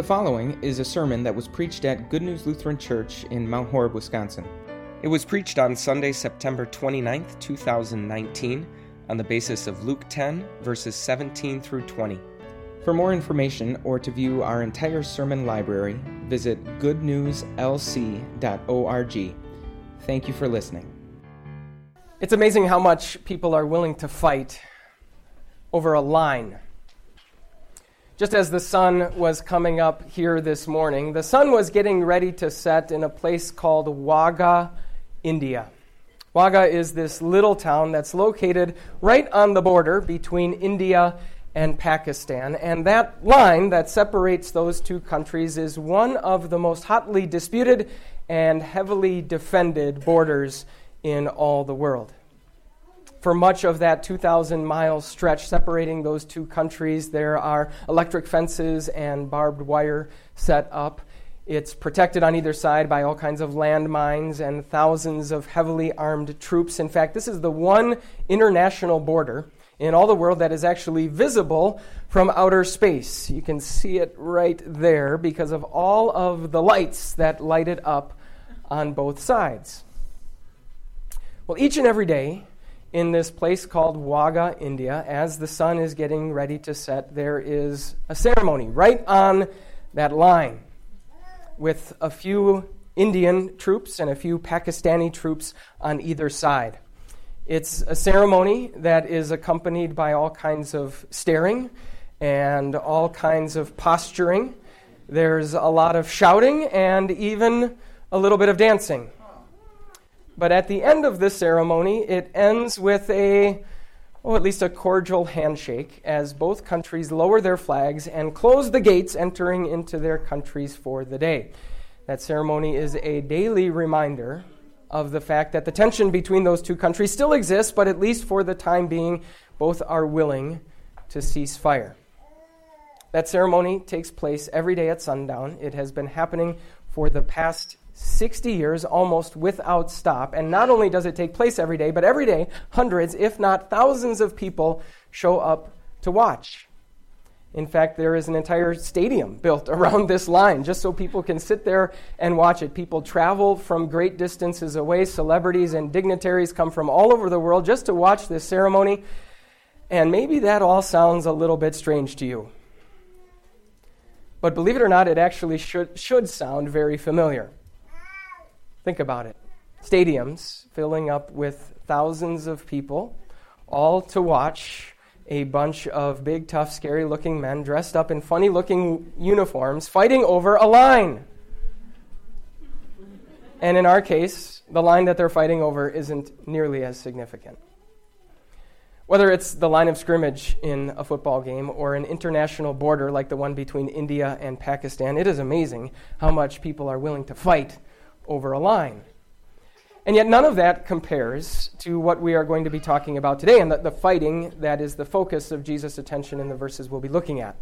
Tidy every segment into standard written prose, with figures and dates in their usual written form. The following is a sermon that was preached at Good News Lutheran Church in Mount Horeb, Wisconsin. It was preached on Sunday, September 29, 2019, on the basis of Luke 10, verses 17 through 20. For more information or to view our entire sermon library, visit goodnewslc.org. Thank you for listening. It's amazing how much people are willing to fight over a line. Just as the sun was coming up here this morning, the sun was getting ready to set in a place called Wagah, India. Wagah is this little town that's located right on the border between India and Pakistan. And that line that separates those two countries is one of the most hotly disputed and heavily defended borders in all the world. For much of that 2,000-mile stretch separating those two countries, there are electric fences and barbed wire set up. It's protected on either side by all kinds of landmines and thousands of heavily armed troops. In fact, this is the one international border in all the world that is actually visible from outer space. You can see it right there because of all of the lights that light it up on both sides. Well, each and every day, in this place called Wagah, India, as the sun is getting ready to set, there is a ceremony right on that line with a few Indian troops and a few Pakistani troops on either side. It's a ceremony that is accompanied by all kinds of staring and all kinds of posturing. There's a lot of shouting and even a little bit of dancing. But at the end of this ceremony, it ends with at least a cordial handshake as both countries lower their flags and close the gates entering into their countries for the day. That ceremony is a daily reminder of the fact that the tension between those two countries still exists, but at least for the time being, both are willing to cease fire. That ceremony takes place every day at sundown. It has been happening for the past 60 years, almost without stop. And not only does it take place every day, but every day, hundreds, if not thousands of people show up to watch. In fact, there is an entire stadium built around this line just so people can sit there and watch it. People travel from great distances away. Celebrities and dignitaries come from all over the world just to watch this ceremony. And maybe that all sounds a little bit strange to you. But believe it or not, it actually should sound very familiar. Think about it. Stadiums filling up with thousands of people, all to watch a bunch of big, tough, scary-looking men dressed up in funny-looking uniforms fighting over a line. And in our case, the line that they're fighting over isn't nearly as significant. Whether it's the line of scrimmage in a football game or an international border like the one between India and Pakistan, it is amazing how much people are willing to fight over a line. And yet none of that compares to what we are going to be talking about today and the fighting that is the focus of Jesus' attention in the verses we'll be looking at.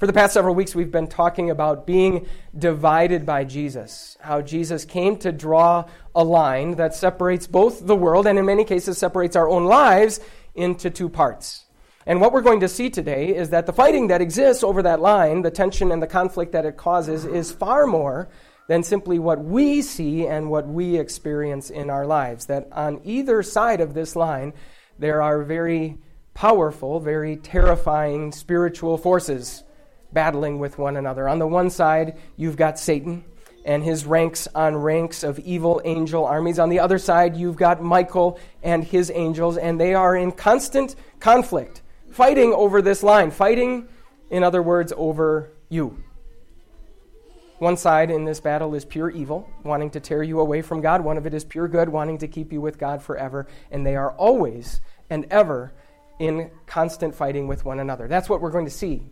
For the past several weeks, we've been talking about being divided by Jesus, how Jesus came to draw a line that separates both the world and in many cases separates our own lives into two parts. And what we're going to see today is that the fighting that exists over that line, the tension and the conflict that it causes, is far more than simply what we see and what we experience in our lives. That on either side of this line, there are very powerful, very terrifying spiritual forces battling with one another. On the one side, you've got Satan and his ranks on ranks of evil angel armies. On the other side, you've got Michael and his angels, and they are in constant conflict, fighting over this line, fighting, in other words, over you. One side in this battle is pure evil, wanting to tear you away from God. One of it is pure good, wanting to keep you with God forever. And they are always and ever in constant fighting with one another. That's what we're going to see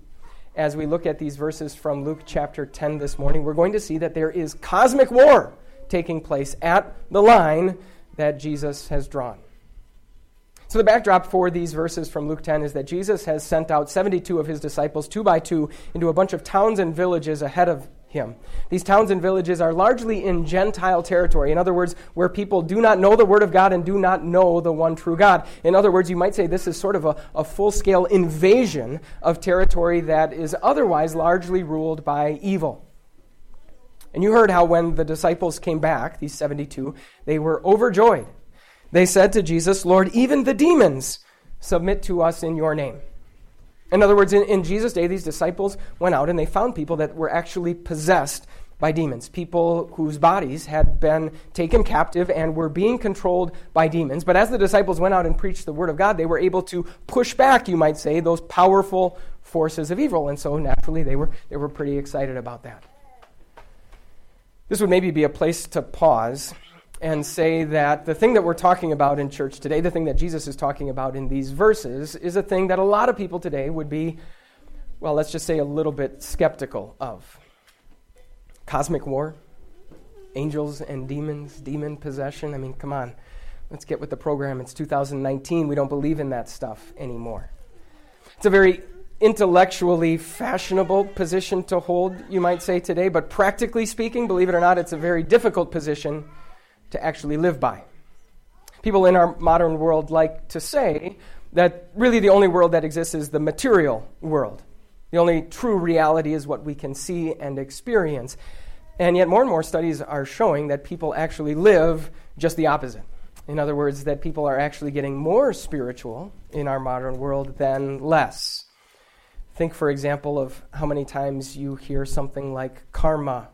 as we look at these verses from Luke chapter 10 this morning. We're going to see that there is cosmic war taking place at the line that Jesus has drawn. So the backdrop for these verses from Luke 10 is that Jesus has sent out 72 of his disciples, two by two, into a bunch of towns and villages ahead of him. These towns and villages are largely in Gentile territory. In other words, where people do not know the Word of God and do not know the one true God. In other words, you might say this is sort of a full-scale invasion of territory that is otherwise largely ruled by evil. And you heard how when the disciples came back, these 72, they were overjoyed. They said to Jesus, "Lord, even the demons submit to us in your name." In other words, in Jesus' day, these disciples went out and they found people that were actually possessed by demons, people whose bodies had been taken captive and were being controlled by demons. But as the disciples went out and preached the Word of God, they were able to push back, you might say, those powerful forces of evil. And so naturally, they were pretty excited about that. This would maybe be a place to pause and say that the thing that we're talking about in church today, the thing that Jesus is talking about in these verses, is a thing that a lot of people today would be, well, let's just say a little bit skeptical of. Cosmic war, angels and demons, demon possession. I mean, come on, let's get with the program. It's 2019. We don't believe in that stuff anymore. It's a very intellectually fashionable position to hold, you might say, today, but practically speaking, believe it or not, it's a very difficult position to actually live by. People in our modern world like to say that really the only world that exists is the material world. The only true reality is what we can see and experience. And yet more and more studies are showing that people actually live just the opposite. In other words, that people are actually getting more spiritual in our modern world than less. Think, for example, of how many times you hear something like karma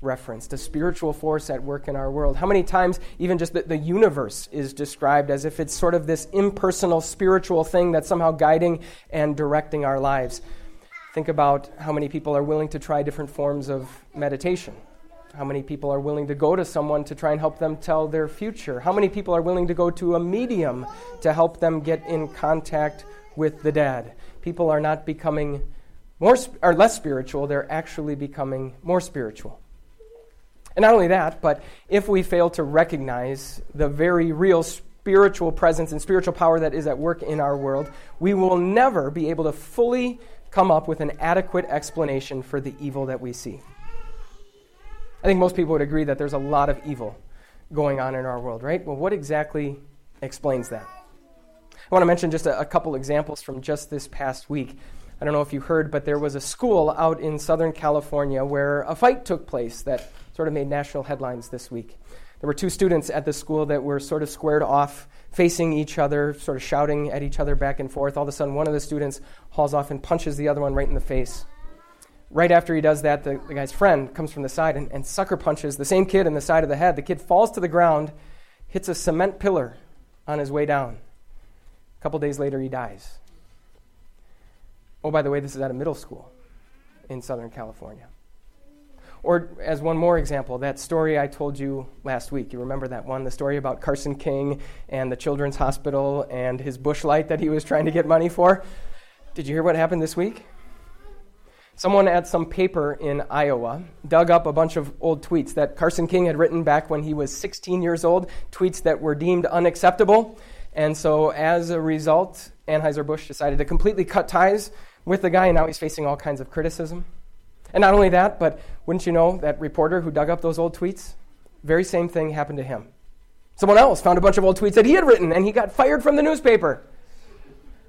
referenced, a spiritual force at work in our world. How many times even just the universe is described as if it's sort of this impersonal spiritual thing that's somehow guiding and directing our lives. Think about how many people are willing to try different forms of meditation. How many people are willing to go to someone to try and help them tell their future? How many people are willing to go to a medium to help them get in contact with the dead? People are not becoming less spiritual, they're actually becoming more spiritual. And not only that, but if we fail to recognize the very real spiritual presence and spiritual power that is at work in our world, we will never be able to fully come up with an adequate explanation for the evil that we see. I think most people would agree that there's a lot of evil going on in our world, right? Well, what exactly explains that? I want to mention just a couple examples from just this past week. I don't know if you heard, but there was a school out in Southern California where a fight took place that sort of made national headlines this week. There were two students at the school that were sort of squared off, facing each other, sort of shouting at each other back and forth. All of a sudden, one of the students hauls off and punches the other one right in the face. Right after he does that, the guy's friend comes from the side and sucker punches the same kid in the side of the head. The kid falls to the ground, hits a cement pillar on his way down. A couple days later, he dies. Oh, by the way, this is at a middle school in Southern California. Or as one more example, that story I told you last week. You remember that one, the story about Carson King and the Children's Hospital and his Bush Light that he was trying to get money for? Did you hear what happened this week? Someone at some paper in Iowa dug up a bunch of old tweets that Carson King had written back when he was 16 years old, tweets that were deemed unacceptable. And so as a result, Anheuser-Busch decided to completely cut ties with the guy, and now he's facing all kinds of criticism. And not only that, but wouldn't you know that reporter who dug up those old tweets? Very same thing happened to him. Someone else found a bunch of old tweets that he had written, and he got fired from the newspaper.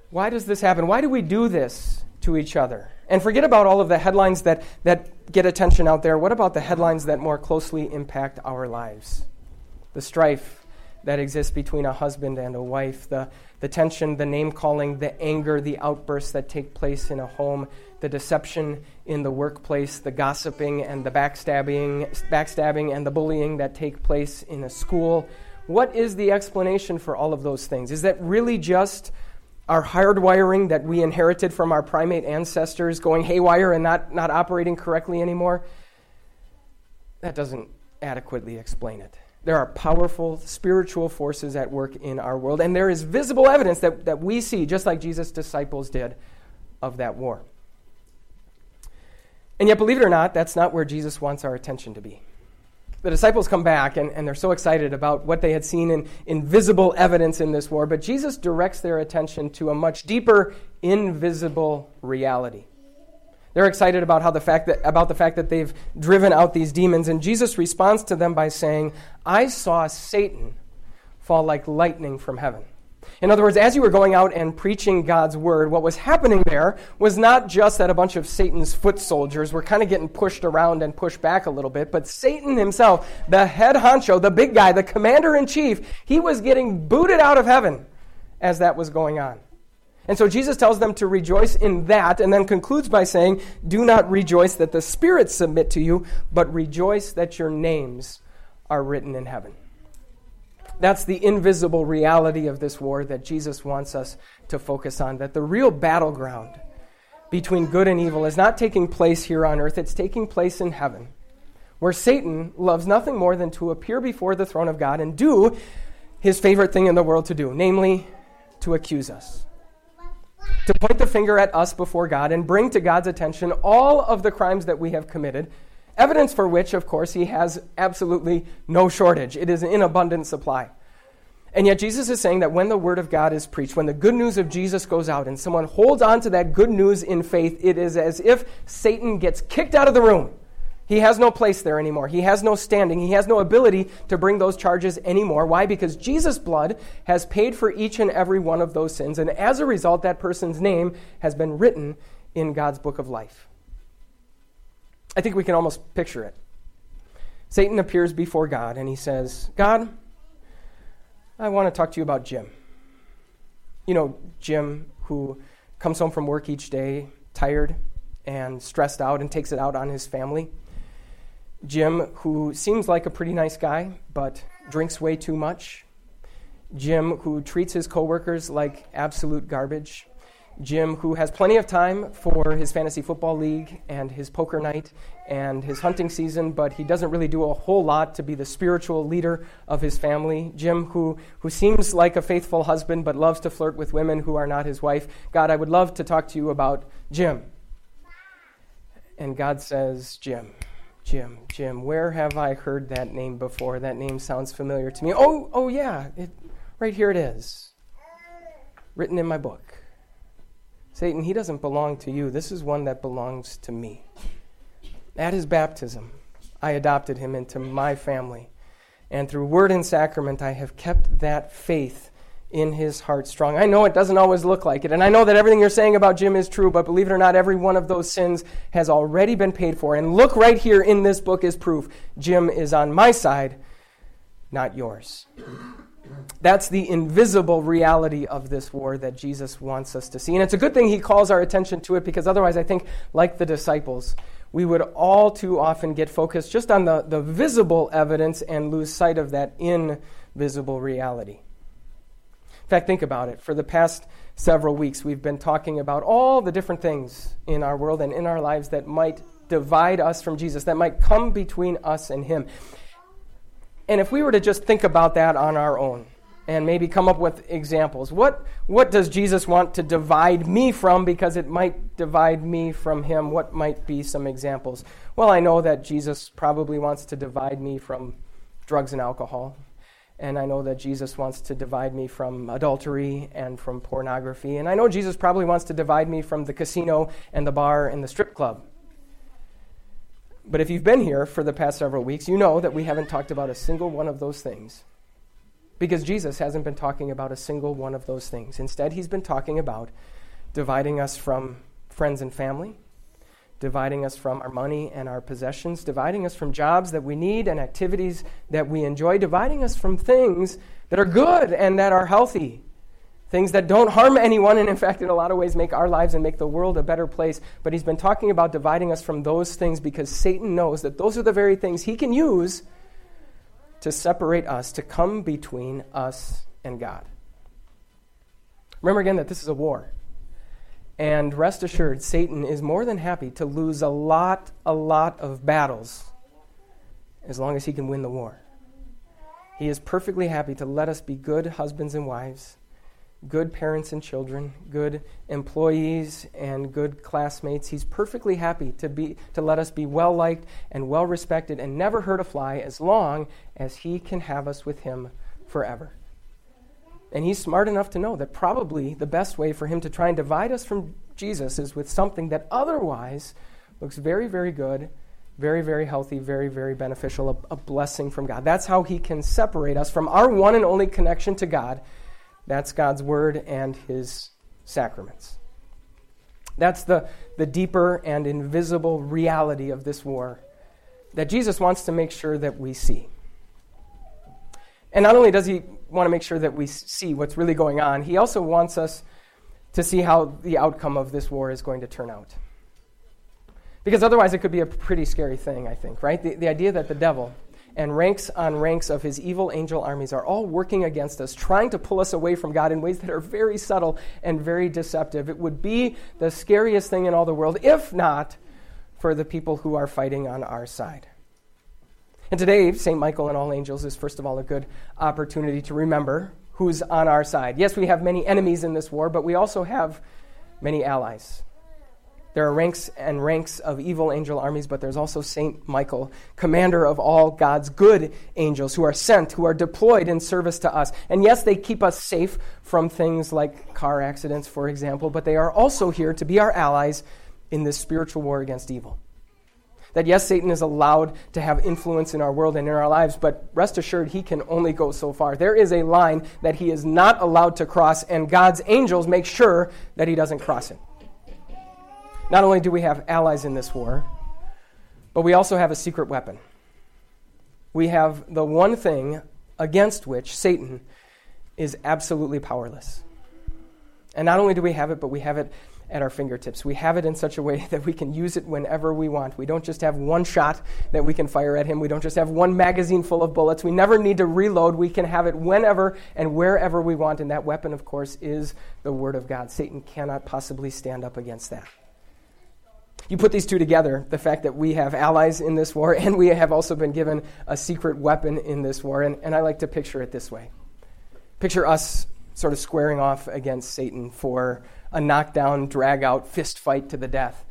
Why does this happen? Why do we do this to each other? And forget about all of the headlines that get attention out there. What about the headlines that more closely impact our lives? The strife that exists between a husband and a wife, the tension, the name-calling, the anger, the outbursts that take place in a home, the deception in the workplace, the gossiping and the backstabbing and the bullying that take place in a school. What is the explanation for all of those things? Is that really just our hardwiring that we inherited from our primate ancestors going haywire and not operating correctly anymore? That doesn't adequately explain it. There are powerful spiritual forces at work in our world, and there is visible evidence that we see, just like Jesus' disciples did, of that war. And yet, believe it or not, that's not where Jesus wants our attention to be. The disciples come back, and they're so excited about what they had seen in visible evidence in this war, but Jesus directs their attention to a much deeper, invisible reality. They're excited about the fact that they've driven out these demons. And Jesus responds to them by saying, I saw Satan fall like lightning from heaven. In other words, as you were going out and preaching God's word, what was happening there was not just that a bunch of Satan's foot soldiers were kind of getting pushed around and pushed back a little bit, but Satan himself, the head honcho, the big guy, the commander-in-chief, he was getting booted out of heaven as that was going on. And so Jesus tells them to rejoice in that, and then concludes by saying, do not rejoice that the spirits submit to you, but rejoice that your names are written in heaven. That's the invisible reality of this war that Jesus wants us to focus on, that the real battleground between good and evil is not taking place here on earth, it's taking place in heaven, where Satan loves nothing more than to appear before the throne of God and do his favorite thing in the world to do, namely, to accuse us, to point the finger at us before God and bring to God's attention all of the crimes that we have committed, evidence for which, of course, he has absolutely no shortage. It is in abundant supply. And yet Jesus is saying that when the word of God is preached, when the good news of Jesus goes out and someone holds on to that good news in faith, it is as if Satan gets kicked out of the room. He has no place there anymore. He has no standing. He has no ability to bring those charges anymore. Why? Because Jesus' blood has paid for each and every one of those sins. And as a result, that person's name has been written in God's book of life. I think we can almost picture it. Satan appears before God and he says, God, I want to talk to you about Jim. You know, Jim, who comes home from work each day tired and stressed out and takes it out on his family. Jim, who seems like a pretty nice guy, but drinks way too much. Jim, who treats his coworkers like absolute garbage. Jim, who has plenty of time for his fantasy football league and his poker night and his hunting season, but he doesn't really do a whole lot to be the spiritual leader of his family. Jim, who seems like a faithful husband but loves to flirt with women who are not his wife. God, I would love to talk to you about Jim. And God says, Jim, where have I heard that name before? That name sounds familiar to me. Oh yeah, right here it is, written in my book. Satan, he doesn't belong to you. This is one that belongs to me. At his baptism, I adopted him into my family. And through word and sacrament, I have kept that faith in his heart strong. I know it doesn't always look like it. And I know that everything you're saying about Jim is true, but believe it or not, every one of those sins has already been paid for. And look, right here in this book is proof. Jim is on my side, not yours. That's the invisible reality of this war that Jesus wants us to see. And it's a good thing he calls our attention to it, because otherwise I think, like the disciples, we would all too often get focused just on the visible evidence and lose sight of that invisible reality. In fact, think about it. For the past several weeks, we've been talking about all the different things in our world and in our lives that might divide us from Jesus, that might come between us and him. And if we were to just think about that on our own and maybe come up with examples, what does Jesus want to divide me from because it might divide me from him? What might be some examples? Well, I know that Jesus probably wants to divide me from drugs and alcohol. And I know that Jesus wants to divide me from adultery and from pornography. And I know Jesus probably wants to divide me from the casino and the bar and the strip club. But if you've been here for the past several weeks, you know that we haven't talked about a single one of those things, because Jesus hasn't been talking about a single one of those things. Instead, he's been talking about dividing us from friends and family, dividing us from our money and our possessions, dividing us from jobs that we need and activities that we enjoy, dividing us from things that are good and that are healthy, things that don't harm anyone and, in fact, in a lot of ways make our lives and make the world a better place. But he's been talking about dividing us from those things because Satan knows that those are the very things he can use to separate us, to come between us and God. Remember again that this is a war. And rest assured, Satan is more than happy to lose a lot of battles as long as he can win the war. He is perfectly happy to let us be good husbands and wives, good parents and children, good employees and good classmates. He's perfectly happy to let us be well-liked and well-respected and never hurt a fly, as long as he can have us with him forever. And he's smart enough to know that probably the best way for him to try and divide us from Jesus is with something that otherwise looks very, very good, very, very healthy, very, very beneficial, a blessing from God. That's how he can separate us from our one and only connection to God. That's God's word and his sacraments. That's the deeper and invisible reality of this war that Jesus wants to make sure that we see. And not only does he want to make sure that we see what's really going on, he also wants us to see how the outcome of this war is going to turn out. Because otherwise it could be a pretty scary thing, I think, right? The idea that the devil and ranks on ranks of his evil angel armies are all working against us, trying to pull us away from God in ways that are very subtle and very deceptive. It would be the scariest thing in all the world, if not for the people who are fighting on our side. And today, St. Michael and all angels is, first of all, a good opportunity to remember who's on our side. Yes, we have many enemies in this war, but we also have many allies. There are ranks and ranks of evil angel armies, but there's also St. Michael, commander of all God's good angels who are sent, who are deployed in service to us. And yes, they keep us safe from things like car accidents, for example, but they are also here to be our allies in this spiritual war against evil. That yes, Satan is allowed to have influence in our world and in our lives, but rest assured, he can only go so far. There is a line that he is not allowed to cross, and God's angels make sure that he doesn't cross it. Not only do we have allies in this war, but we also have a secret weapon. We have the one thing against which Satan is absolutely powerless. And not only do we have it, but we have it at our fingertips. We have it in such a way that we can use it whenever we want. We don't just have one shot that we can fire at him. We don't just have one magazine full of bullets. We never need to reload. We can have it whenever and wherever we want. And that weapon, of course, is the Word of God. Satan cannot possibly stand up against that. You put these two together, the fact that we have allies in this war and we have also been given a secret weapon in this war. And I like to picture it this way. Picture us sort of squaring off against Satan for a knockdown, drag-out, fist fight to the death.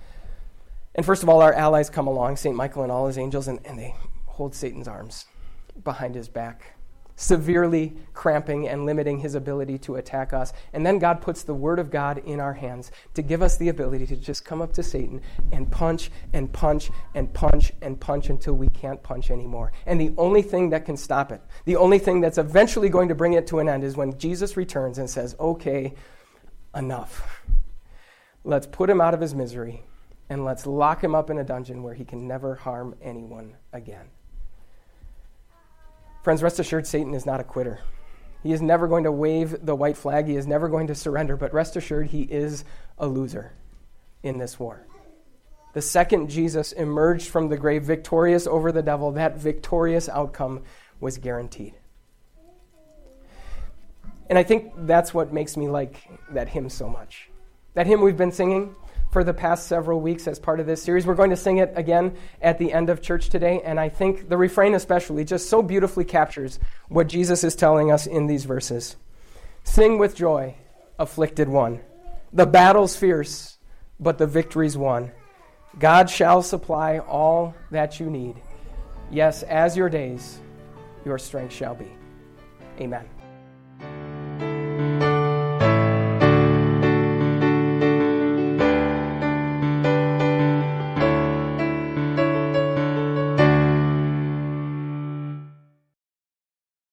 And first of all, our allies come along, St. Michael and all his angels, and they hold Satan's arms behind his back, severely cramping and limiting his ability to attack us. And then God puts the Word of God in our hands to give us the ability to just come up to Satan and punch and punch and punch and punch until we can't punch anymore. And the only thing that can stop it, the only thing that's eventually going to bring it to an end is when Jesus returns and says, okay, enough. Let's put him out of his misery and let's lock him up in a dungeon where he can never harm anyone again. Friends, rest assured, Satan is not a quitter. He is never going to wave the white flag. He is never going to surrender, but rest assured, he is a loser in this war. The second Jesus emerged from the grave victorious over the devil, that victorious outcome was guaranteed. And I think that's what makes me like that hymn so much. That hymn we've been singing for the past several weeks as part of this series. We're going to sing it again at the end of church today, and I think the refrain especially just so beautifully captures what Jesus is telling us in these verses. Sing with joy, afflicted one. The battle's fierce, but the victory's won. God shall supply all that you need. Yes, as your days, your strength shall be. Amen.